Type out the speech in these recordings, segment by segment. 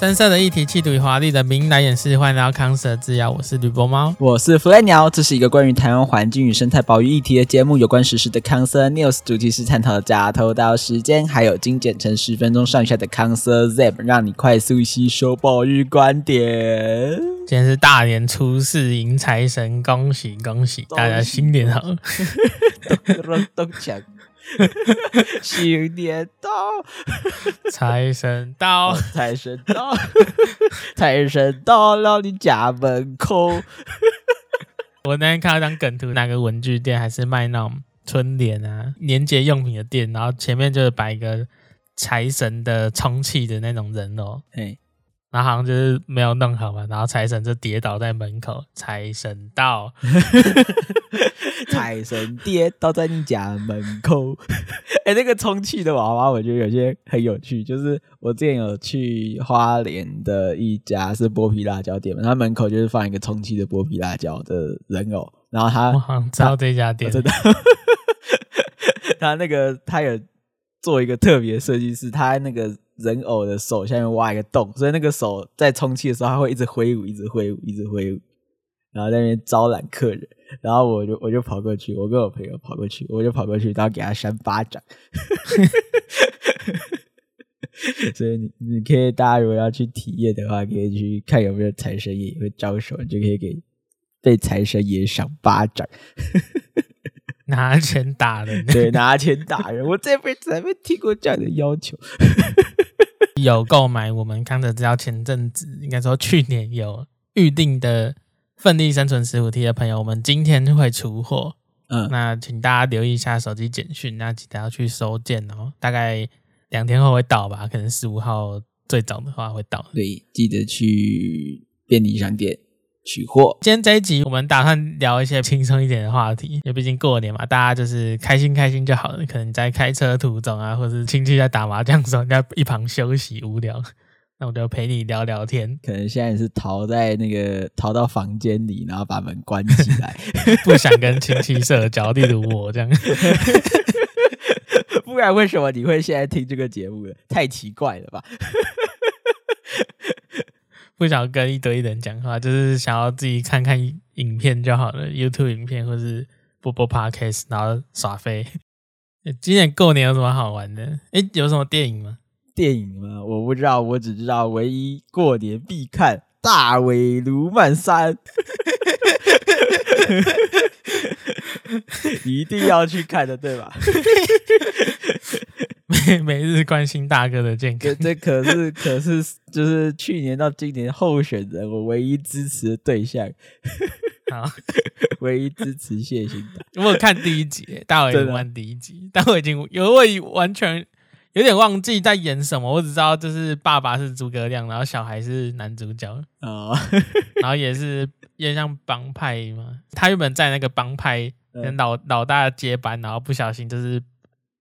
深色的议题，气度与华丽的名来演示，欢迎来到康斯的制药，我是吕波猫，我是弗雷鸟。这是一个关于台湾环境与生态保育议题的节目，有关时事的康斯 news， 主题是探讨假偷盗时间，还有精简成10分钟上下的康斯 zap， 让你快速吸收保育观点。今天是大年初四，迎财神，恭喜恭喜大家，新年好！新年到，财神到，财神到，财神到了你家门口。我那天看到一张梗图，那个文具店还是卖那种春联啊、年节用品的店，然后前面就是摆一个财神的充气的那种人偶，然后好像就是没有弄好嘛，然后财神就跌倒在门口，财神到。财神爹倒在你家门口。欸，那个充气的娃娃我觉得有些很有趣，就是我之前有去花莲的一家是剥皮辣椒店，他门口就是放一个充气的剥皮辣椒的人偶，然后他我好像知道这家店，真的。他那个他有做一个特别设计师，他那个人偶的手下面挖一个洞，所以那个手在充气的时候他会一直挥舞一直挥舞一直挥舞，然后在那边招揽客人，然后我就跑过去，我跟我朋友跑过去，我就跑过去，然后给他扇巴掌。所以你可以，大家如果要去体验的话，可以去看有没有财神爷会招手，你就可以给被财神爷赏巴掌。拿钱打人，对，拿钱打人，我这辈子还没听过这样的要求。有购买我们康德资料前阵子，应该说去年有预定的。奋力生存15T 的朋友，我们今天会出货，那请大家留意一下手机简讯，那记得要去收件哦，大概2天后会到吧，可能15号最早的话会到，对，记得去便利商店取货。今天这一集我们打算聊一些轻松一点的话题，因为毕竟过年嘛，大家就是开心开心就好了，可能在开车途中啊，或是亲戚在打麻将的时候，在一旁休息无聊，那我就陪你聊聊天。可能现在是逃到房间里，然后把门关起来，不想跟亲戚社交，例如我这样。不然为什么你会现在听这个节目了？太奇怪了吧！不想跟一堆人讲话，就是想要自己看看影片就好了 ，YouTube 影片或是播 Podcast， 然后耍飞。今年过年有什么好玩的？有什么电影吗？电影吗？我不知道，我只知道唯一过年必看大尾鲈鳗3。一定要去看的，对吧？每日关心大哥的健康，这可是就是去年到今年候选人我唯一支持的对象。好，唯一支持谢欣达。我看第一集大尾鲈鳗第一集，但我已经完全有点忘记在演什么，我只知道就是爸爸是诸葛亮，然后小孩是男主角哦，然后也像帮派嘛，他原本在那个帮派跟老大接班，然后不小心就是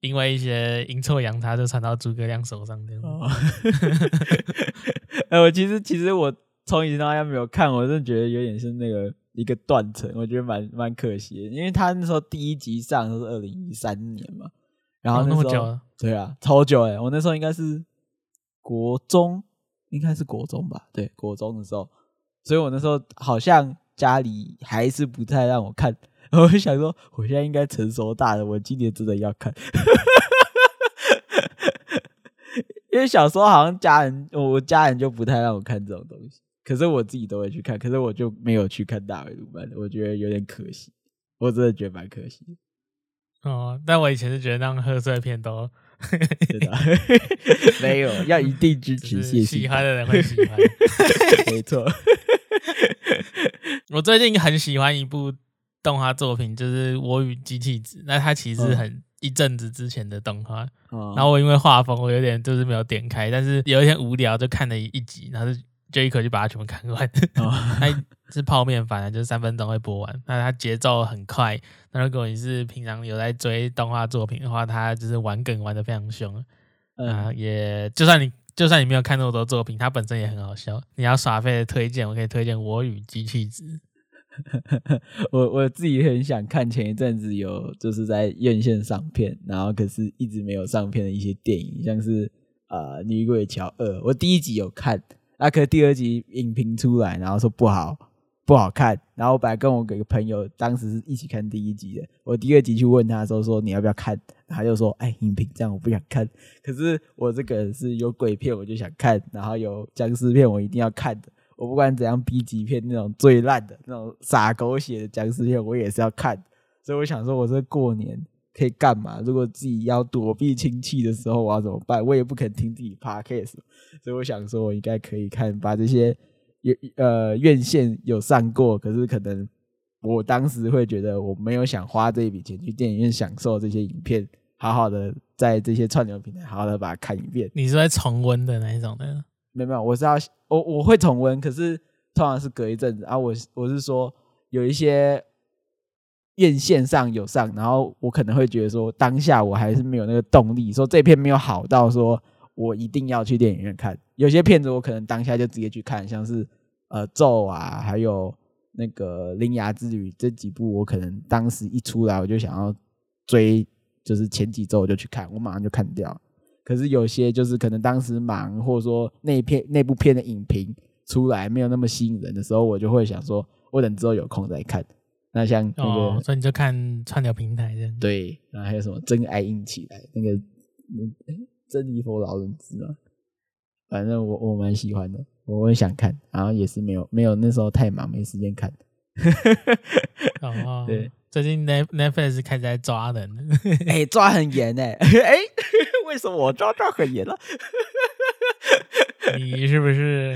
因为一些阴错阳差就传到诸葛亮手上这样哦。我其实我从以前到现在没有看，我真的觉得有点是那个一个断层，我觉得蛮可惜的，因为他那时候第一集上是2013年嘛。然后那时候，那么久了，对啊，超久欸，我那时候应该是国中吧，对，国中的时候，所以我那时候好像家里还是不太让我看，然后我想说我现在应该成熟大了，我今年真的要看。因为小时候好像我家人就不太让我看这种东西，可是我自己都会去看，可是我就没有去看大尾鲈鳗，我觉得有点可惜，我真的觉得蛮可惜的哦。但我以前是觉得那种贺岁片都真的没有，要一定支持谢欣喜欢的人会喜欢。没错。我最近很喜欢一部动画作品，就是《我与机器子》，那它其实是一阵子之前的动画，然后我因为画风我有点就是没有点开，但是有一天无聊就看了一集，然后就 Jaco 就把它全部看完，他是泡面反正就是3分钟会播完，那他节奏很快，那如果你是平常有在追动画作品的话，他就是玩梗玩得非常凶，也就算你没有看那么多作品，他本身也很好笑。你要耍废的推荐，我可以推荐《我与机器子》我自己很想看，前一阵子有就是在院线上片，然后可是一直没有上片的一些电影，像是女鬼桥2，我第一集有看，可是第二集影评出来，然后说不好看，然后我本来跟我一个朋友当时是一起看第一集的，我第二集去问他的时候说你要不要看，他就说哎，影评这样我不想看，可是我这个人是有鬼片我就想看，然后有僵尸片我一定要看的，我不管怎样 B 级片那种最烂的那种撒狗血的僵尸片我也是要看，所以我想说我这过年可以干嘛，如果自己要躲避亲戚的时候我要怎么办，我也不肯听自己 podcast， 所以我想说我应该可以看把这些院线有上过，可是可能我当时会觉得我没有想花这一笔钱去电影院享受这些影片，好好的在这些串流平台好好的把它看一遍。你是在重温的那一种的？没有，我是要我会重温，可是通常是隔一阵子啊。我是说有一些院线上有上，然后我可能会觉得说当下我还是没有那个动力，说这片没有好到说我一定要去电影院看。有些片子我可能当下就直接去看，像是咒啊，还有那个《铃芽之旅》这几部，我可能当时一出来我就想要追，就是前几周我就去看，我马上就看掉。可是有些就是可能当时忙，或者说那部片的影评出来没有那么吸引人的时候，我就会想说我等之后有空再看。那像那个所以你就看串流平台这样。对，然后还有什么真爱硬起来，那个珍妮佛劳伦兹嘛，反正我蛮喜欢的，我很想看，然后也是没有那时候太忙没时间看。哦，对，最近 Netflix 开始在抓人，抓很严为什么我抓很严了？你是不是？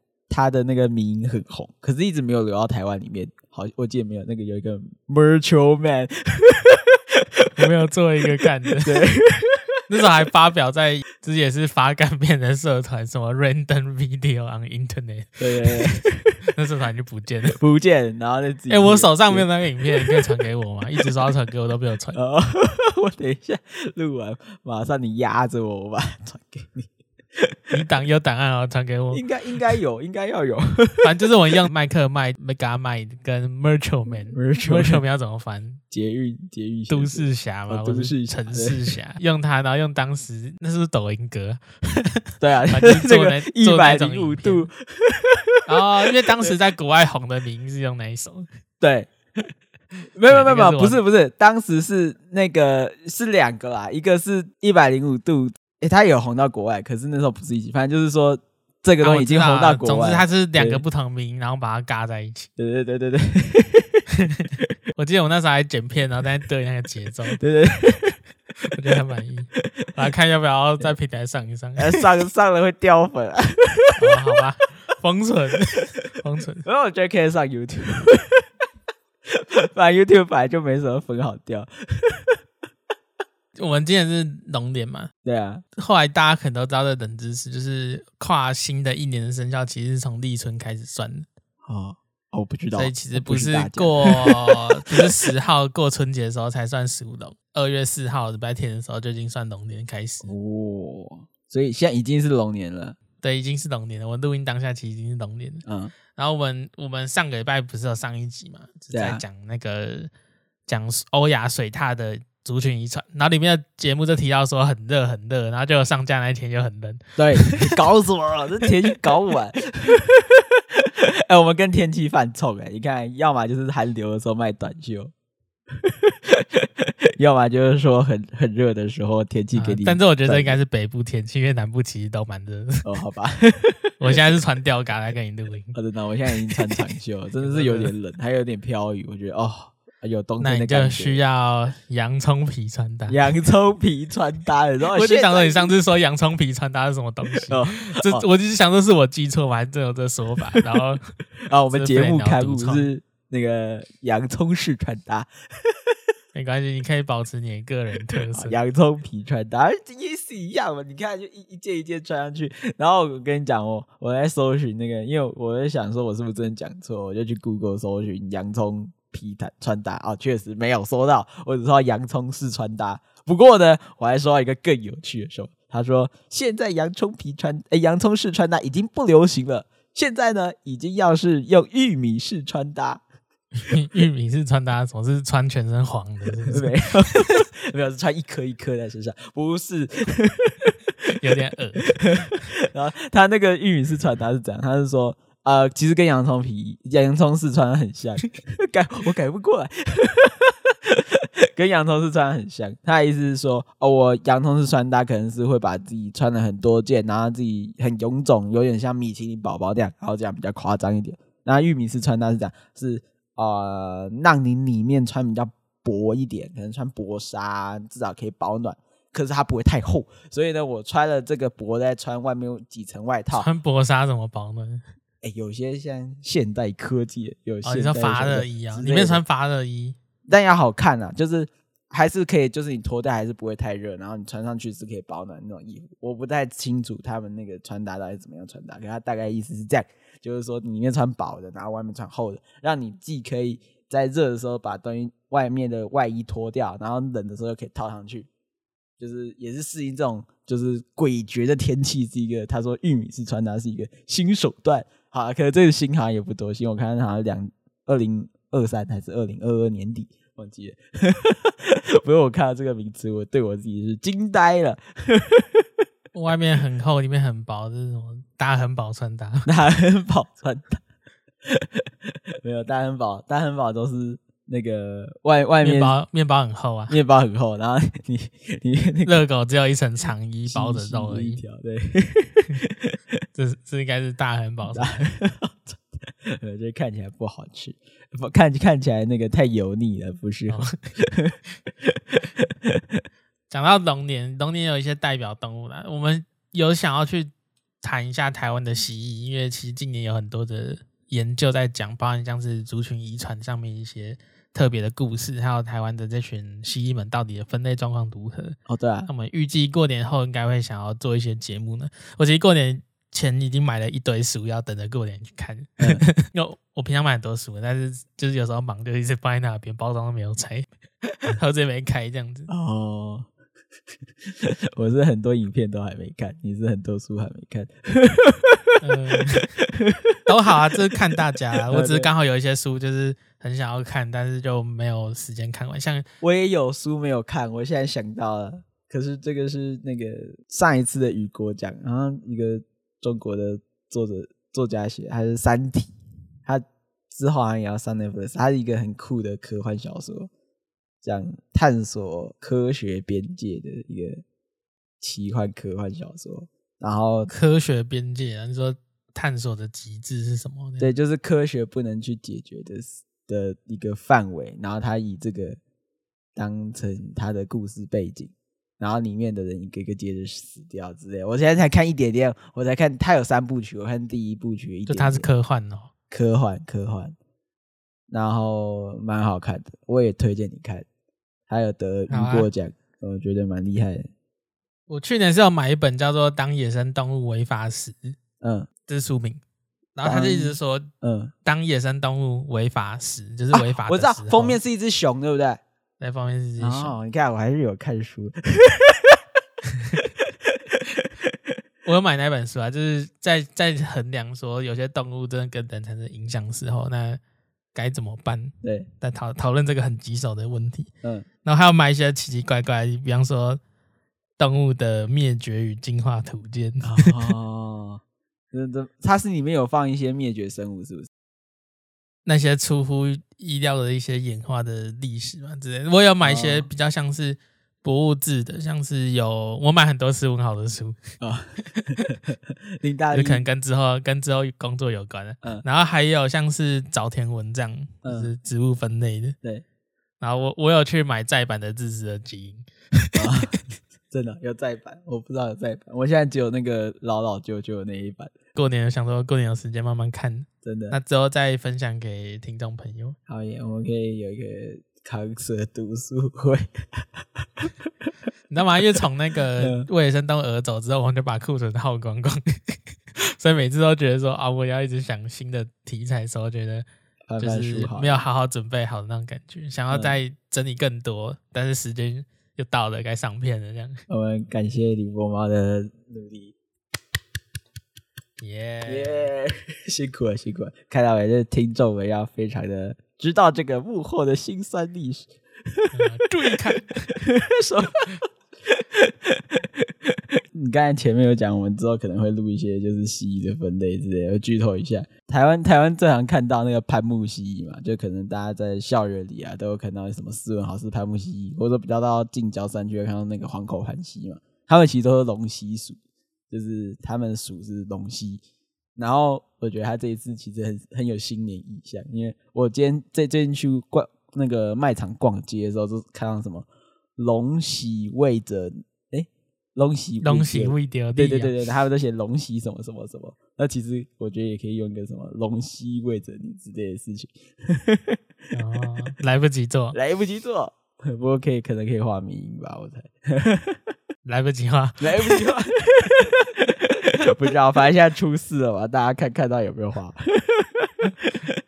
他的那个迷因很红，可是一直没有流到台湾里面。好，我记得没有那个有一个 Virtual Man， 我没有做一个干的。对，那时候还发表在这也是发干片的社团，什么 Random Video on Internet。对，那社团就不见了，然后就自己我手上没有那个影片，你可以传给我吗？一直说要传给我都没有传。我等一下录完马上你压着我吧，传给你。你有档案哦，传给我。应该有，应该要有。反正就是我一样，麦克麦、Mega 麦跟 Virtual Man，Virtual Man 要怎么翻？捷运都市侠嘛，都市城市侠，用它，然后用当时那是不是抖音歌？对啊，反正做那105度。哦，因为当时在国外红的名是用哪一首？对。没有，不是，当时是那个是两个啦，一个是105度，它有红到国外，可是那时候不是一起，反正就是说这个东西已经红到国外，总之它是两个不同名，然后把它嘎在一起。对，我记得我那时候还剪片，然后在对那个节奏，对，我觉得很满意。来看要不要在平台上一上，上了会掉粉啊。好吧，封存，然后我觉得可以上 YouTube。反正 YouTube 本来就没什么粉好掉。我们今年是龙年嘛，对啊，后来大家可能都知道的冷知识就是跨新的一年的生肖其实是从立春开始算的。我不知道，所以其实不是不是10号过春节的时候才算属龙，2月4号礼拜天的时候就已经算龙年开始。所以现在已经是龙年了。对，已经是龙年了。我录音当下其实已经是龙年了。然后我们上个礼拜不是有上一集嘛，就是在讲那个讲欧亚水獭的族群遗传，然后里面的节目就提到说很热，然后就上架那一天就很冷。对，搞什么了？这天气搞不完。我们跟天气犯冲你看，要么就是寒流的时候卖短袖，要么就是说很热的时候天气给你、但是我觉得应该是北部天气，因为南部其实都蛮热的。哦，好吧。我现在是穿吊嘎来跟你录音。哦，真的，我现在已经穿长袖，真的是有点冷，还有点飘雨，我觉得哦，有冬天的感觉。那你就需要洋葱皮穿搭。洋葱皮穿搭，我就想说你上次说洋葱皮穿搭是什么东西？哦、这我就是想说是我记错，我还真有这说法。然后啊，我们节目刊物是那个洋葱式穿搭。没关系，你可以保持你的个人特色。洋葱皮穿搭也是一样嘛，你看就一件一件穿上去。然后我跟你讲哦，我在搜寻那个，因为我在想说我是不是真的讲错，我就去 Google 搜寻洋葱皮穿搭啊，确实没有搜到，我只说洋葱式穿搭。不过呢，我还说到一个更有趣的时候，他说现在洋葱式穿搭已经不流行了，现在呢已经要是用玉米式穿搭。玉米是穿搭，总是穿全身黄的，是不是？没有，没有，是穿一颗一颗在身上，不是，有点恶。然后他那个玉米是穿搭是怎样？他是说，其实跟洋葱式穿搭很像，我改不过来，跟洋葱式穿搭很像。他的意思是说，哦，我洋葱式穿搭可能是会把自己穿了很多件，然后自己很臃肿，有点像米其林宝宝那样，然后这样比较夸张一点。那玉米式穿搭是这样，是。让你里面穿比较薄一点，可能穿薄纱至少可以保暖，可是它不会太厚，所以呢我穿了这个薄再穿外面几层外套。穿薄纱怎么保暖？有些像现代科技有些、你说发热衣啊，里面穿发热衣，但要好看啊，就是还是可以，就是你脱掉还是不会太热，然后你穿上去是可以保暖那种衣服。我不太清楚他们那个穿搭到底怎么样穿搭，可他大概意思是这样，就是说里面穿薄的，然后外面穿厚的，让你既可以在热的时候把东西外面的外衣脱掉，然后冷的时候又可以套上去，就是也是适应这种就是诡谲的天气。是一个他说玉米式穿搭是一个新手段。好，可是这个新好像也不多新，我看好像2023还是2022年底忘记了。不过我看到这个名词，我对我自己是惊呆了。外面很厚，里面很薄，这是什么？大很薄穿搭，大很薄穿搭。没有大很薄，大很薄都是那个外面面包很厚啊，面包很厚，然后你那个热狗只有一层长衣包着肉而已，细细一条，对。这应该是大很薄穿搭。这看起来不好吃，看起来那个太油腻了，不适合。讲到龙年有一些代表动物啦，我们有想要去谈一下台湾的蜥蜴，因为其实近年有很多的研究在讲，包含像是族群遗传上面一些特别的故事，还有台湾的这群蜥蜴们到底的分类状况如何。哦，对啊，那我们预计过年后应该会想要做一些节目呢。我其实过年前已经买了一堆书，要等着过年去看。因为我平常买很多书，但是就是有时候忙就一直放在那边，包装都没有拆，盒子也没开这样子。哦。我是很多影片都还没看，你是很多书还没看。都好啊，这是看大家啦。我只是刚好有一些书就是很想要看，但是就没有时间看完。像我也有书没有看，我现在想到了，可是这个是那个上一次的雨果奖，然后一个中国的作家写，还是《三体》，他之后好像也要上 Netflix， 他是一个很酷的科幻小说。讲探索科学边界的一个奇幻科幻小说，然后科学边界，你说探索的极致是什么？对，就是科学不能去解决的一个范围，然后他以这个当成他的故事背景，然后里面的人一个一个接着死掉之类。我现在才看一点点，我才看他有三部曲，我看第一部曲一点点，就他是科幻哦，科幻，然后蛮好看的，我也推荐你看。还有得雨果奖，我觉得蛮厉害的。我去年是要买一本叫做《当野生动物违法时》，这是书名。然后他就一直说，当野生动物违法时，就是违法的时候。我知道，封面是一只熊，对不对？对，封面是一只熊。哦，你看，我还是有看书。我有买那本书啊，就是在衡量说有些动物真的跟人产生影响的时候，那该怎么办？对，在讨论这个很棘手的问题。然后还有买一些奇奇怪怪，比方说动物的灭绝与进化图鉴。哦，它是里面有放一些灭绝生物，是不是？那些出乎意料的一些演化的历史嘛之类的。我有买一些比较像是博物志的，像是有我买很多斯文豪的书啊，林大有可能跟之后工作有关的。然后还有像是早田文这样，就是植物分类的。对，然后我有去买再版的《自私的基因》啊，真的有再版，我不知道有再版，我现在只有那个老老舅舅那一版。过年想说过年有时间慢慢看，真的。那之后再分享给听众朋友。好耶，我们可以有一个康舍读书会。你知道吗？因为从那个卫生东鹅走之后，我们就把库存耗光光，所以每次都觉得说啊，我要一直想新的题材的时候，觉得就是没有好好准备好的那种感觉，想要再整理更多，但是时间又到了，该上片了这样。我们感谢李伯妈的努力。耶，辛苦了辛苦了，看到我这听众们要非常的知道这个幕后的辛酸历史。注意看什么你刚才前面有讲我们之后可能会录一些就是蜥蜴的分类之类的，我剧透一下，台湾最常看到那个攀木蜥蜴嘛，就可能大家在校园里啊都有看到什么斯文豪氏攀木蜥蜴，或者说比较到近郊山区会看到那个黄口盘蜥嘛，他们其实都是龙蜥属，就是他们的属是龙蜥。然后我觉得他这一次其实 很有新年意象，因为我今天最近去逛那个卖场逛街的时候，就看到什么龙喜味者，龙喜味者，对对对对，他们都写龙喜什么什么什么。那其实我觉得也可以用一个什么龙喜味者你之类的事情。哦，来不及做，不过可能可以画迷因吧，我猜。来不及画。不知道，反正现在出事了嘛，大家看到有没有画。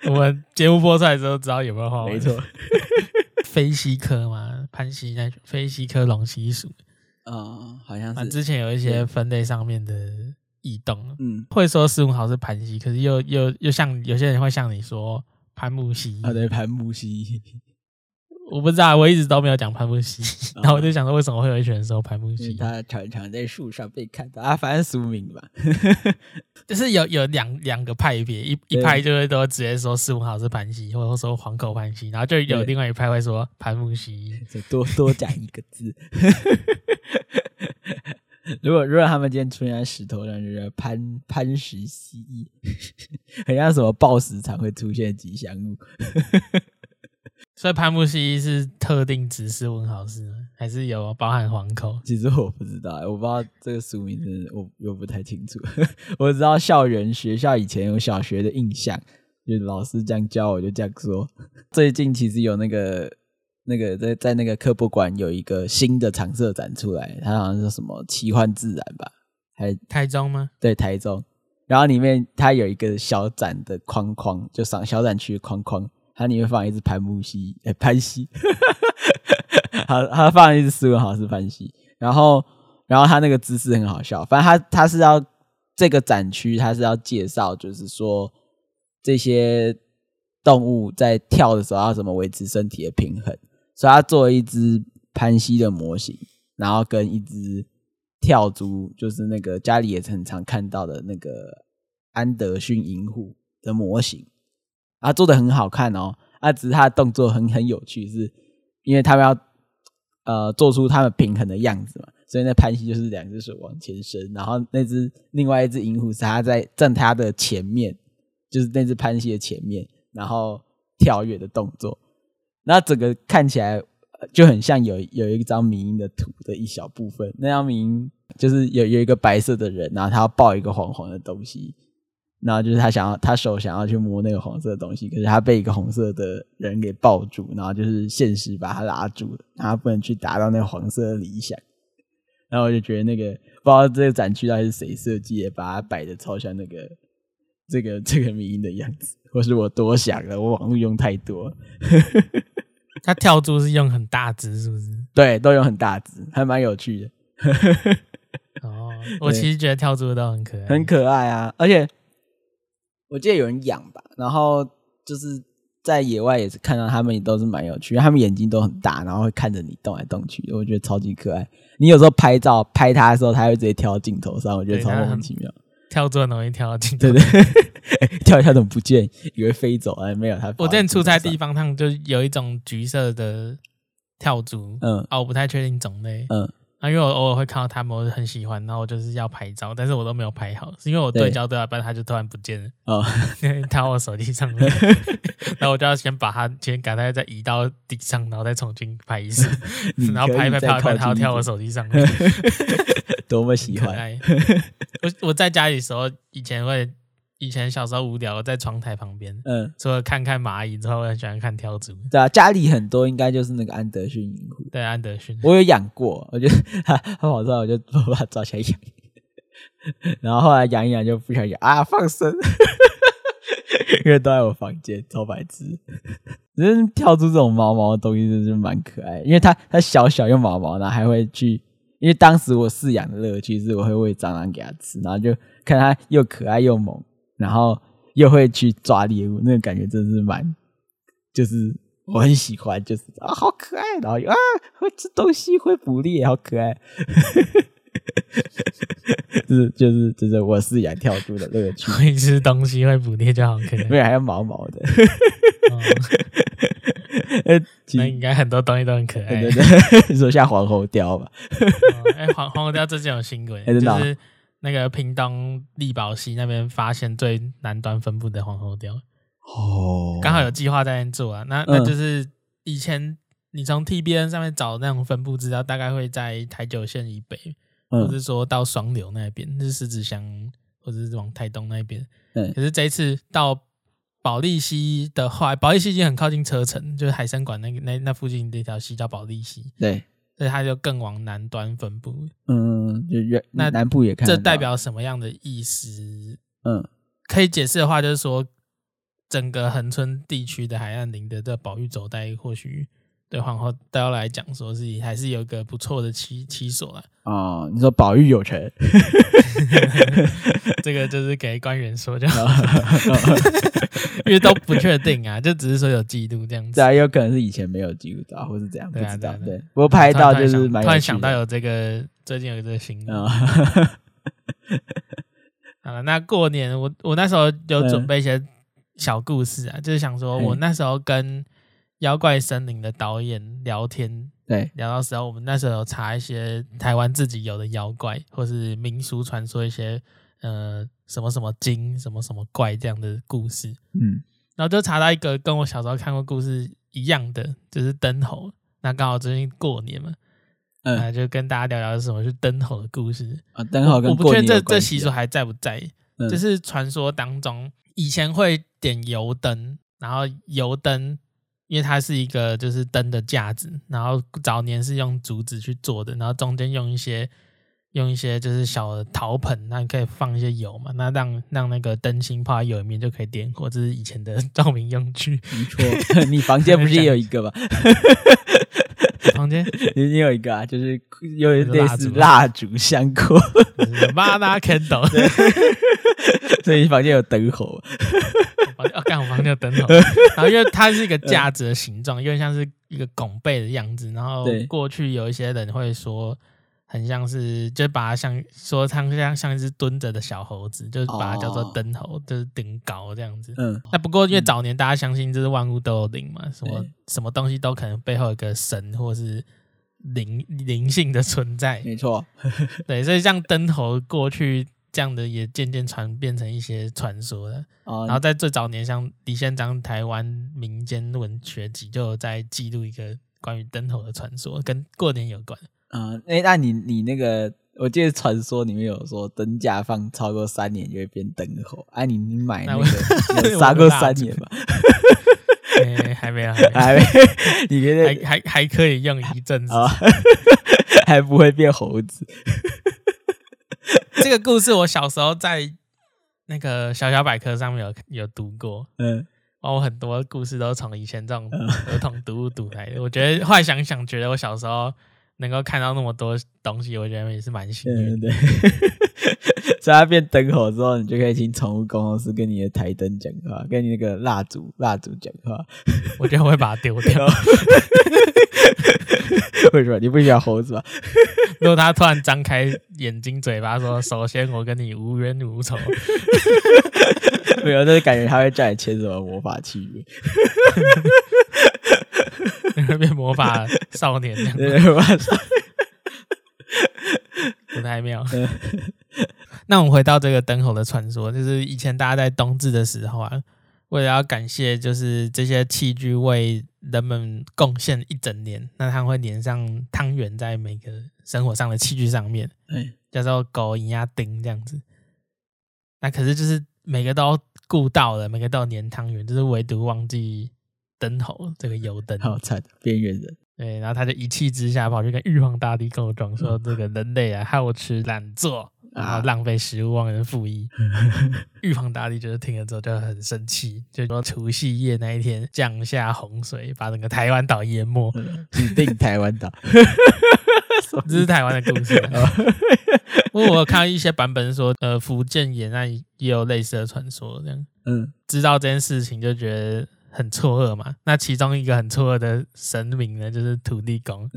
我们节目播出来之后知道有没有画。没错。飞蜥科嘛，攀蜥那种，飞蜥科龙蜥属。好像是。之前有一些分类上面的异动，会说斯文豪是攀蜥，可是又像有些人会像你说攀木蜥。啊，对，攀木蜥。我不知道，我一直都没有讲攀木蜥，然后我就想说为什么会有一群人说攀木蜥，他常常在树上被看到啊，反正俗名吧。就是有两个派别，一派就会都直接说斯文豪是攀蜥，或者说黄口攀蜥，然后就有另外一派会说攀木蜥，多讲一个字。如果他们今天出现在石头上，就是攀石蜥蜴，很像什么暴食场会出现的吉祥物。所以攀木蜥蜴是特定指斯文豪氏吗？还是有包含黄口？其实我不知道，我不知道这个书名真的我不太清楚。我知道学校以前有小学的印象，就老师这样教我就这样说。最近其实有那个在那个科博馆有一个新的常设展出来，它好像是什么奇幻自然吧？台中吗？对，台中。然后里面它有一个小展的框框，就小展区的框框。它里面放一只攀木蜥，攀蜥，它放一只斯文豪氏攀蜥，然后它那个姿势很好笑，反正它是要这个展区，它是要介绍，就是说这些动物在跳的时候要怎么维持身体的平衡，所以它做了一只攀蜥的模型，然后跟一只跳蛛，就是那个家里也很常看到的那个安德逊银狐的模型。啊，做得很好看哦！啊，只是他的动作很有趣，是因为他们要做出他们平衡的样子嘛，所以那攀蜥就是两只手往前伸，然后那只另外一只银狐是他在站他的前面，就是那只攀蜥的前面，然后跳跃的动作，那整个看起来就很像有一张迷因的图的一小部分，那张迷因就是有一个白色的人，然后他要抱一个黄黄的东西。然后就是他手想要去摸那个红色的东西，可是他被一个红色的人给抱住，然后就是现实把他拉住了，然后他不能去达到那个黄色的理想。然后我就觉得那个不知道这个展区到底是谁设计的，把它摆的超像那个这个迷因的样子，或是我多想了，我网络用太多。他跳蛛是用很大只是不是？对，都用很大只，还蛮有趣的。哦，我其实觉得跳蛛都很可爱，很可爱啊，而且。我记得有人养吧，然后就是在野外也是看到他们也都是蛮有趣，他们眼睛都很大，然后会看着你动来动去，我觉得超级可爱。你有时候拍照拍他的时候，他会直接跳到镜头上，我觉得超莫名其妙。跳桌很容易跳到镜头，对对跳一跳怎么不见，以为飞走啊，没有他。我之前出差地方，他们就有一种橘色的跳蛛，我不太确定种类，因为我偶尔会看到他们，我很喜欢，然后我就是要拍照，但是我都没有拍好，是因为我对焦对到一半，他就突然不见了，他我手机上面，然后我就要先把它先赶快再移到底上，然后再重新拍一次，然后拍一拍拍一拍，他要跳我手机上面，多么喜欢！我在家里的时候，以前小时候无聊，在窗台旁边，除了看看蚂蚁之后，我很喜欢看跳蛛。对啊，家里很多，应该就是那个安德逊银狐。对，安德逊，我有养过，我就他跑出来，我就把它抓起来养，然后后来养一养就不想养啊，放生，因为都在我房间，超白痴。只是跳蛛这种毛毛的东西，真是蛮可爱的，因为它小小又毛毛，然后还会去。因为当时我饲养的乐趣是我会喂蟑螂给它吃，然后就看它又可爱又萌，然后又会去抓猎物，那个感觉真是蛮，就是我很喜欢，就是啊好可爱，然后啊会吃东西会捕猎，好可爱，就是我饲养跳蛛的乐趣，会吃东西会捕猎就好可爱，没有还要毛毛的。那应该很多东西都很可爱。对对对，你说像黄喉貂吧？黄喉貂最近有新闻，就是那个屏东力宝溪那边发现最南端分布的黄喉貂。哦，刚好有计划在那边做啊。那就是以前你从 TBN 上面找那种分布资料，大概会在台九线以北，或者说到双流那边，就是狮子乡或者是往台东那边。可是这一次到保利溪的话，保利溪已经很靠近车城，就是海参馆那附近那条溪叫保利溪，对，所以它就更往南端分布。就那南部也看得到。这代表什么样的意思？可以解释的话，就是说整个恒春地区的海岸林的这保育轴带，或许对黄喉貂来讲，说是还是有一个不错的起所啦。哦，你说保育有成，这个就是给官员说就好。因为都不确定啊，就只是说有记录这样子。对啊，有可能是以前没有记录到，或是这样，不知道。对，不过拍到就是蛮有趣的。突然想到有这个，最近有这个新闻。好了，那过年我那时候有准备一些小故事啊，就是想说我那时候跟《妖怪森林》的导演聊天，对，聊到时候我们那时候有查一些台湾自己有的妖怪，或是民俗传说一些。什么什么精什么什么怪这样的故事，然后就查到一个跟我小时候看过故事一样的，就是灯猴。那刚好最近过年嘛，就跟大家聊聊什么是灯猴的故事啊。灯猴跟过年有关系，我不确定这习俗还在不在，就是传说当中以前会点油灯，然后油灯因为它是一个就是灯的架子，然后早年是用竹子去做的，然后中间用一些就是小的陶盆，那你可以放一些油嘛，那让那个灯芯泡在油里面就可以点火，这是以前的照明用具。没错，你房间不是也有一个吗？房间你有一个啊，就是有类似蜡烛香锅，妈妈 candle。所以房间有灯猴。我房间有灯猴。然后因为它是一个架子的形状，因为像是一个拱背的样子，然后过去有一些人会说。很像是，就把它像一只蹲着的小猴子，就是把它叫做灯猴，就是顶高这样子。那不过因为早年大家相信就是万物都有灵嘛，什么东西都可能背后有个神或是灵性的存在。没错，对，所以像灯猴过去这样的也渐渐变成一些传说了。然后在最早年，像李宪章台湾民间文学集就有在记录一个关于灯猴的传说，跟过年有关。那你那个，我记得传说里面有说灯架放超过3年就会变灯猴。你买那个有杀过3年吗？还没有，还没，你觉得还可以用一阵子，还不会变猴子。这个故事我小时候在那个小小百科上面有读过。我很多故事都从以前这种儿童读物读来的。我觉得后来想想，觉得我小时候。能够看到那么多东西，我觉得也是蛮幸运的。对对对，所以它变灯火之后，你就可以请宠物公司跟你的台灯讲话，跟你那个蜡烛讲话。我觉得我会把它丢掉。为什么？你不喜欢猴子吗？如果他突然张开眼睛嘴巴说首先我跟你无冤无仇没有，但是感觉他会叫你签什么魔法契约变魔法少年这样对魔法少年不太妙那我们回到这个灯猴的传说，就是以前大家在冬至的时候啊，为了要感谢就是这些器具为人们贡献一整年，那他们会粘上汤圆在每个生活上的器具上面，叫做狗银鸭丁这样子。那可是就是每个都顾到了，每个都有粘汤圆，就是唯独忘记灯猴这个油灯，好惨，边缘人。对，然后他就一气之下跑去跟玉皇大帝告状，说这个人类啊好吃懒做，然后浪费食物忘恩负义。玉皇大帝就是听了之后就很生气，就说除夕夜那一天降下洪水，把整个台湾岛淹没，指定台湾岛。这是台湾的故事、啊。不过我有看到一些版本说，福建沿岸也有类似的传说，这样。知道这件事情就觉得很错愕嘛。那其中一个很错愕的神明呢，就是土地公。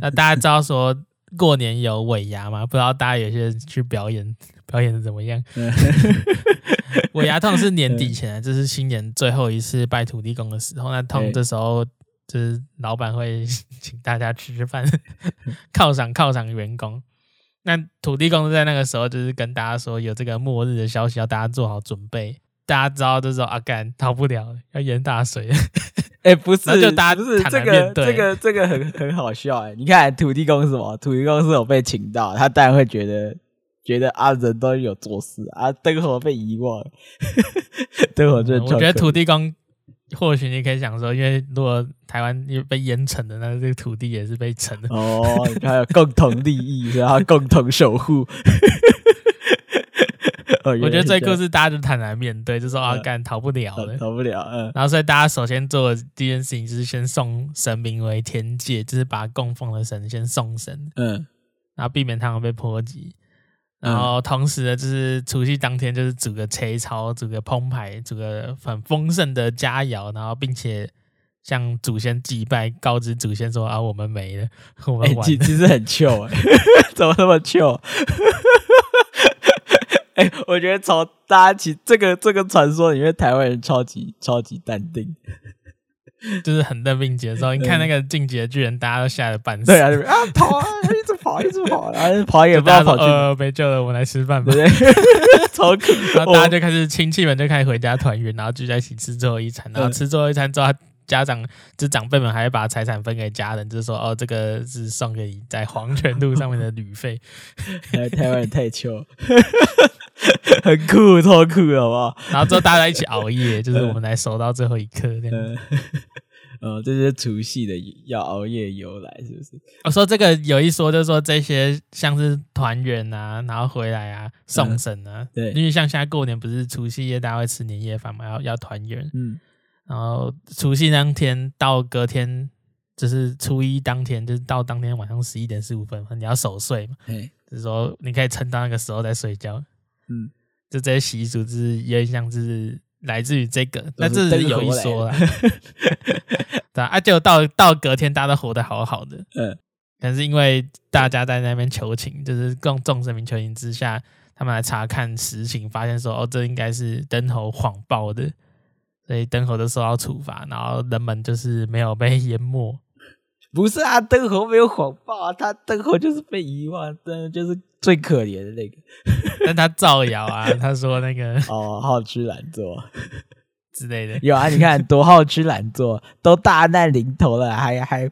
那大家知道说过年有尾牙嘛？不知道大家有些人去表演的怎么样？尾牙通常是年底前，就是新年最后一次拜土地公的时候，那通常这时候就是老板会请大家吃饭，犒赏员工。那土地公在那个时候就是跟大家说有这个末日的消息，要大家做好准备。大家知道这时候啊，干逃不了，要淹大水了。不是，就大家不是这个很好笑你看土地公是什么？土地公是有被请到，他当然会觉得啊，人都有做事啊，灯猴被遗忘了，灯猴我觉得土地公或许你可以想说，因为如果台湾被淹沉的，那这个土地也是被沉的哦，还有共同利益，然后共同守护。我觉得这故事大家就坦然面对，就说啊，干逃不了了，逃不了。然后所以大家首先做的第一件事情就是先送神明为天界，就是把供奉的神先送神，然后避免他们被波及。然后同时呢，就是除夕当天就是煮个切草，煮个烹排，煮个很丰盛的佳肴，然后并且向祖先祭拜，告知祖先说啊，我们没了，我们完了。其实很糗怎么那么糗？我觉得从大家起这个传说里面，台湾人超级淡定，就是很认命接受。你看那个进击的巨人，大家都吓得半死。对啊，对啊，跑啊，一直跑，然后跑也不知道跑去。没救了，我们来吃饭吧。对超可爱。然后大家就开始亲戚们就开始回家团圆，然后聚在一起吃最后一餐。然后吃最后一餐之后，长辈们还会把财产分给家人，就是说哦，这个是送给你在黄泉路上面的旅费。台湾人太糗。很酷，超酷的，好不好？然后之后大家一起熬夜，就是我们来守到最后一刻这样子。这是除夕的要熬夜由来，是不是？我说这个有一说，就是说这些像是团圆啊，然后回来啊，送神啊，对，因为像现在过年不是除夕夜大家会吃年夜饭嘛，要团圆，然后除夕当天到隔天，就是初一当天，就是到当天晚上11点15分，你要守岁嘛，就是说你可以撑到那个时候再睡觉。就这些习俗就是有点像是来自于这个，那这是有一说啦。对啊，结果到隔天大家都活得好好的，但是因为大家在那边求情，就是众神明求情之下，他们来查看实情，发现说哦，这应该是灯猴谎报的，所以灯猴都受到处罚，然后人们就是没有被淹没。不是啊，灯猴没有谎报啊，他灯猴就是被遗忘，真的就是最可怜的那个。但他造谣啊，他说那个好吃懒做之类的。有啊，你看多好吃懒做，都大难临头了，还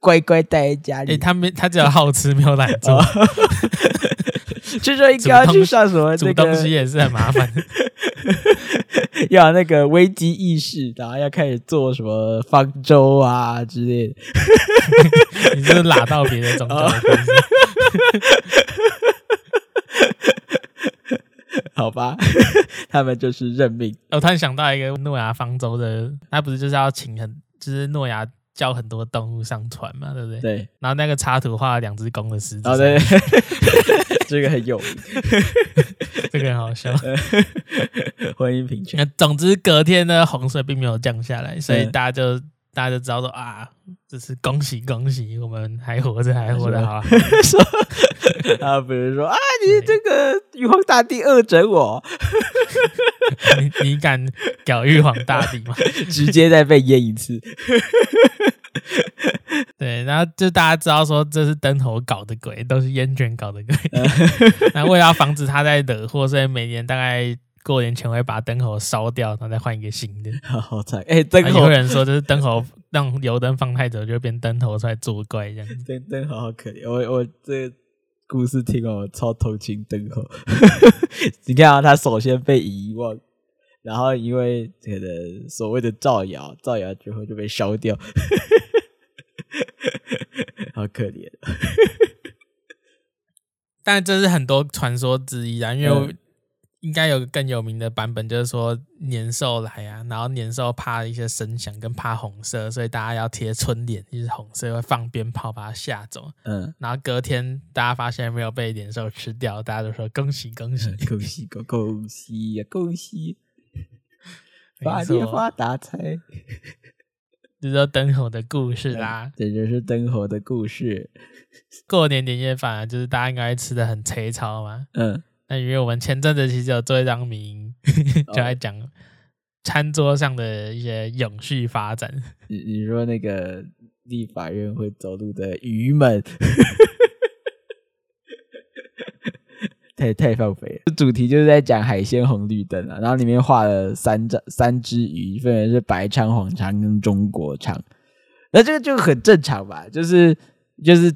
乖乖待在家里。他只有好吃没有懒做。就说应该要去上什么那个煮东西也是很麻烦的。要那个危机意识，然后要开始做什么方舟啊之类的。你是不是拉到别的宗教的故事？好吧，他们就是认命。我突然想到一个诺亚方舟的，他不是就是要就是诺亚叫很多动物上船嘛，对不对？对。然后那个插图画了2只公的狮子。哦，对。这个很有名，这个很好笑。婚姻平权。总之，隔天呢，洪水并没有降下来，所以大家就大家就知道说啊，这是恭喜恭喜，我们还活着，还活着好。啊，比如说啊，你这个玉皇大帝恶整我，你敢屌玉皇大帝吗？直接再被淹一次。对，然后就大家知道说这是灯头搞的鬼，都是烟卷搞的鬼。那为了防止他在惹祸，所以每年大概过年前会把灯猴烧掉，然后再换一个新的。好惨！哎，灯猴有人说就是灯猴让油灯放太久，就变灯头出来作怪这样。灯猴好可怜，我这个故事听完我超同情灯猴。你看啊，他首先被遗忘。然后因为可能所谓的造谣之后就被烧掉，好可怜。但这是很多传说之一啊，因为应该有个更有名的版本，就是说年兽来啊，然后年兽怕一些声响跟怕红色，所以大家要贴春联，就是红色会放鞭炮把它吓走。嗯，然后隔天大家发现没有被年兽吃掉，大家都说恭喜恭喜恭喜恭喜呀恭喜！把你花打菜，这就是灯猴的故事啦。这就是灯猴的故事。过年年夜饭啊，就是大家应该吃的很催操嘛。嗯，那因为我们前阵子其实有做一张迷因，就在讲餐桌上的一些永续发展。你说那个立法院会走路的鱼们，太放飞了。主题就是在讲海鲜红绿灯啊，然后里面画了三只鱼，分别是白鲳、黄鲳跟中国鲳。那这个就很正常吧，就是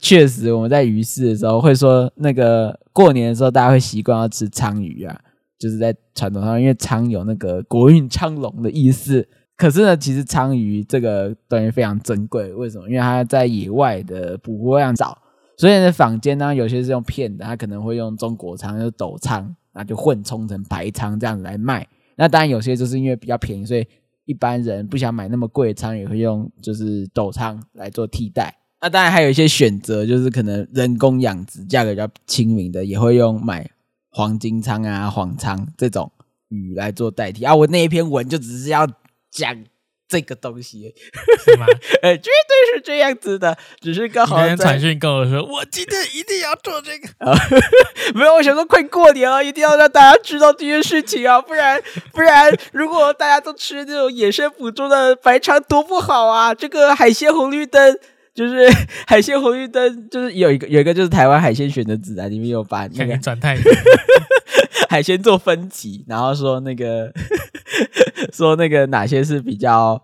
确实我们在鱼市的时候会说，那个过年的时候大家会习惯要吃鲳鱼啊，就是在传统上，因为鲳有那个国运昌隆的意思。可是呢，其实鲳鱼这个东西非常珍贵，为什么？因为它在野外的捕获量少。所以呢，坊间呢有些是用骗的，他可能会用中国鲳，就是斗鲳，那就混充成白鲳这样子来卖。那当然有些就是因为比较便宜，所以一般人不想买那么贵的鲳，也会用就是斗鲳来做替代。那当然还有一些选择，就是可能人工养殖，价格比较亲民的，也会用买黄金鲳啊、黄鲳这种鱼来做代替。啊，我那一篇文就只是要讲这个东西是吗？绝对是这样子的，只是刚好在。你那天传讯跟我说，我今天一定要做这个。没有，我想说快过年了，一定要让大家知道这件事情啊，不然，如果大家都吃那种野生捕捉的白鲳，多不好啊！这个海鲜红绿灯，就是海鲜红绿灯，就是有一个就是台湾海鲜选择指南里面有把那个转太远。海鲜做分级，然后说那个说那个哪些是比较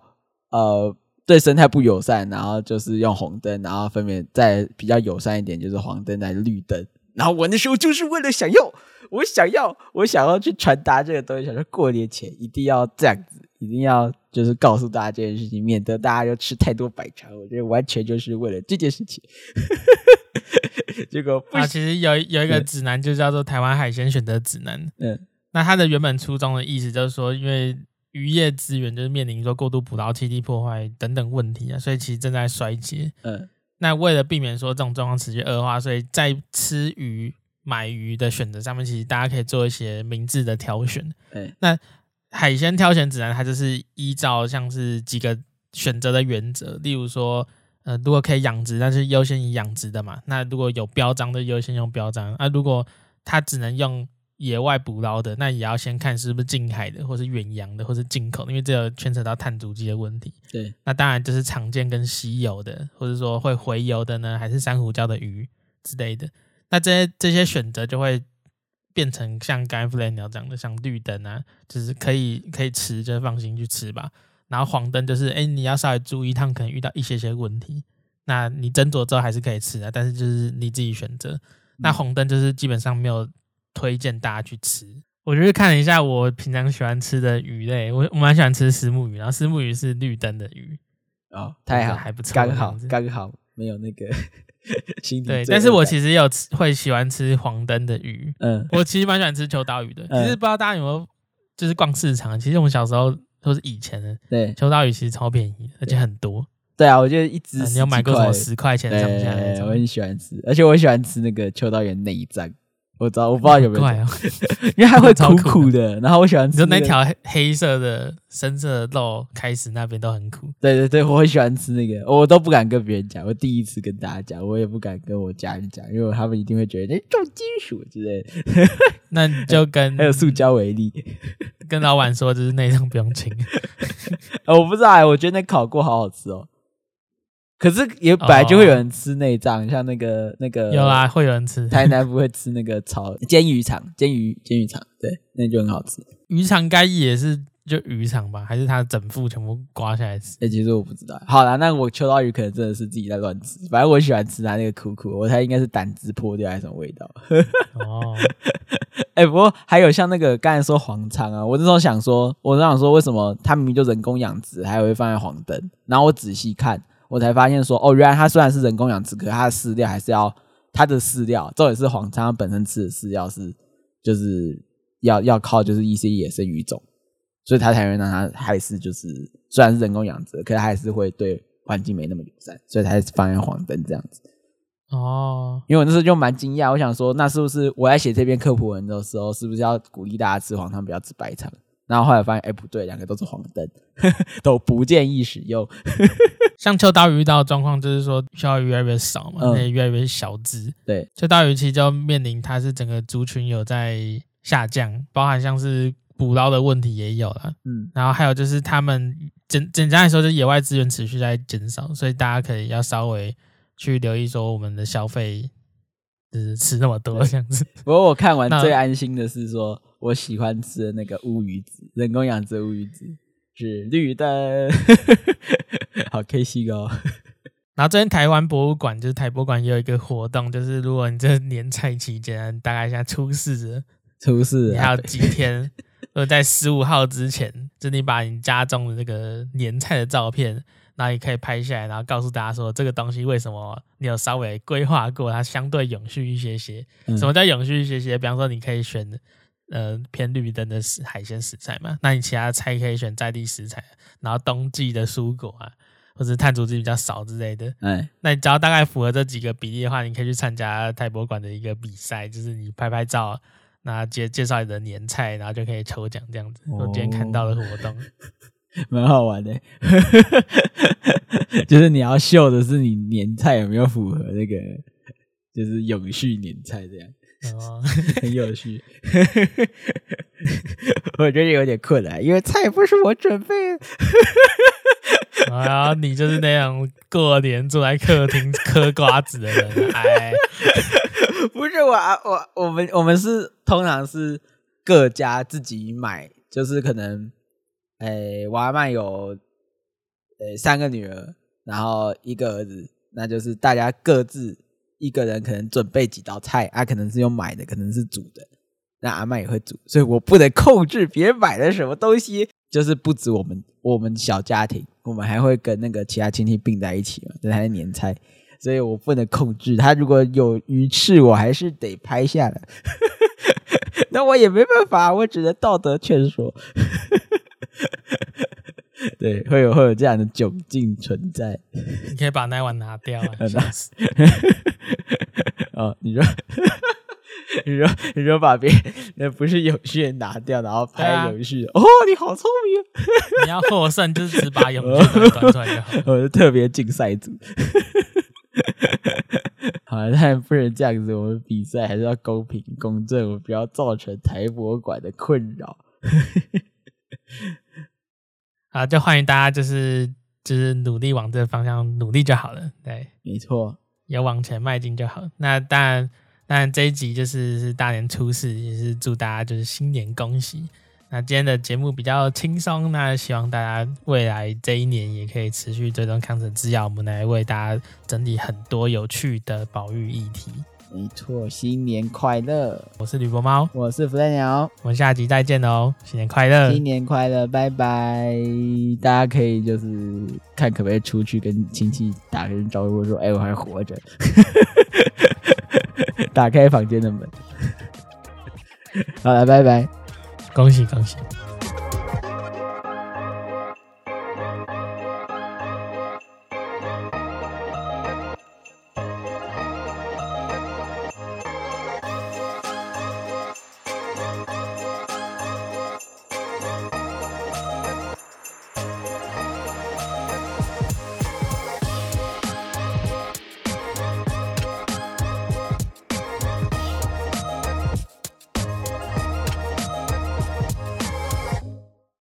对生态不友善，然后就是用红灯，然后分别再比较友善一点就是黄灯还是绿灯。然后我那时候就是为了想要去传达这个东西，想说过年前一定要这样子，一定要就是告诉大家这件事情，免得大家又吃太多白鲳。我觉得完全就是为了这件事情。结果其实有一个指南就叫做台湾海鲜选择指南。嗯，那它的原本初衷的意思就是说，因为渔业资源就是面临说过度捕捞、栖地破坏等等问题啊，所以其实正在衰竭。嗯，那为了避免说这种状况持续恶化，所以在吃鱼、买鱼的选择上面，其实大家可以做一些明智的挑选。嗯，那海鲜挑选指南它就是依照像是几个选择的原则，例如说。如果可以养殖，那是优先以养殖的嘛。那如果有标章就优先用标章。啊，如果它只能用野外捕捞的，那也要先看是不是近海的，或是远洋的，或是进口的，因为这有牵扯到碳足迹的问题。对，那当然就是常见跟稀有的，或者说会洄游的呢，还是珊瑚礁的鱼之类的。那这些选择就会变成像刚才弗雷鸟讲的，像绿灯啊，就是可以吃，就放心去吃吧。然后黄灯就是你要稍微注意，他们可能遇到一些问题，那你斟酌之后还是可以吃的，但是就是你自己选择。那红灯就是基本上没有推荐大家去吃。我就是看了一下我平常喜欢吃的鱼类，我蛮喜欢吃虱目鱼，然后虱目鱼是绿灯的鱼。哦，太好，还不错，刚好没有那个心理。对，但是我其实有会喜欢吃黄灯的鱼。嗯，我其实蛮喜欢吃秋刀鱼的。其实不知道大家有没有就是逛市场，其实我们小时候。都是以前的，对，秋刀鱼其实超便宜，而且很多。对啊，我觉得一只你有买过什么10块钱上下那种？我很喜欢吃，而且我喜欢吃那个秋刀鱼内脏，我知道，我不知道有没有，啊、因为它会苦苦的，然后我喜欢吃、那個、你说那条黑色的、深色的肉开始那边都很苦。对对对，我很喜欢吃那个，我都不敢跟别人讲，我第一次跟大家讲，我也不敢跟我家人讲，因为他们一定会觉得那重金属之类的。那你就跟还有塑胶为例，跟老板说就是内脏不用清、我不知道、欸，我觉得那烤过好好吃哦。可是也本来就会有人吃内脏、像那个有啊，会有人吃。台南不会吃那个炒煎鱼肠，煎鱼肠，对，那就很好吃。鱼肠该也是就鱼肠吧，还是它整副全部刮下来吃？其实我不知道。好啦，那我秋刀鱼可能真的是自己在乱吃，反正我喜欢吃它那个苦苦，我猜应该是胆汁破掉还是什么味道。哦，不过还有像那个刚才说黄肠啊，我那时候想说为什么它明明就人工养殖，还会放在黄灯？然后我仔细看。我才发现说，哦，原来它虽然是人工养殖，可是它的饲料还是要它的饲料，重点是黄鲳本身吃的饲料是就是要靠就是一些野生鱼种，所以它才会让它还是就是虽然是人工养殖，可是它还是会对环境没那么友善，所以才放在黄灯这样子。哦，因为我那时候就蛮惊讶，我想说，那是不是我在写这篇科普文的时候，是不是要鼓励大家吃黄鲳，不要吃白鲳？然后后来发现，不对，两个都是黄灯，都不建议使用。像秋刀鱼遇到的状况就是说，秋刀鱼越来越少嘛，也越来越小只。对，秋刀鱼其实就面临它是整个族群有在下降，包含像是捕捞的问题也有啦。嗯，然后还有就是他们简单来说，就是野外资源持续在减少，所以大家可能要稍微去留意说我们的消费就是吃那么多这样子。不过我看完最安心的是说。我喜欢吃的那个乌鱼子，人工养殖乌鱼子是绿灯，好开心哦。然后这边台湾博物馆，就是台博馆也有一个活动，就是如果你这年菜期间，大概现在出事了，你还有几天，在15号之前，就你把你家中的这个年菜的照片。然后也可以拍下来，然后告诉大家说这个东西为什么你有稍微规划过，它相对永续一些些。什么叫永续一些些？比方说你可以选偏绿灯的海鲜食材嘛，那你其他菜可以选在地食材，然后冬季的蔬果啊，或者碳足迹比较少之类的。那你只要大概符合这几个比例的话，你可以去参加台博馆的一个比赛，就是你拍拍照，那介绍你的年菜，然后就可以抽奖这样子。我今天看到的活动。蛮好玩的、就是你要秀的是你年菜有没有符合那个就是永续年菜这样、很有趣我觉得有点困难，因为菜不是我准备的啊，你就是那样过年坐在客厅嗑瓜子的人哎，不是我们是通常是各家自己买，就是可能我阿嬤有三个女儿，然后一个儿子，那就是大家各自一个人可能准备几道菜啊，可能是用买的，可能是煮的，那阿嬤也会煮，所以我不能控制别人买的什么东西。就是不止我们小家庭，我们还会跟那个其他亲戚并在一起嘛，就是他的年菜，所以我不能控制他，如果有鱼翅我还是得拍下来那我也没办法，我只能道德劝说对，会有这样的窘境存在。你可以把那碗拿掉啊！哦，你说把别人不是永续拿掉，然后拍永续、哦，你好聪明！你要获胜就是只把永续拿端出来就好。我是特别竞赛组。好，但不能这样子，我们比赛还是要公平公正，我不要造成台博馆的困扰。啊，就欢迎大家就是努力往这个方向努力就好了，对，没错，有往前迈进就好。那当然这一集就是大年初四，也是祝大家就是新年恭喜。那今天的节目比较轻松，那希望大家未来这一年也可以持续追踪康成制药，我们来为大家整理很多有趣的保育议题。没错，新年快乐！我是吕伯猫，我是福袋鸟，我们下集再见哦！新年快乐，新年快乐，拜拜！大家可以就是看可不可以出去跟亲戚打个招呼，说：“我还活着。”打开房间的门，好了，拜拜！恭喜恭喜！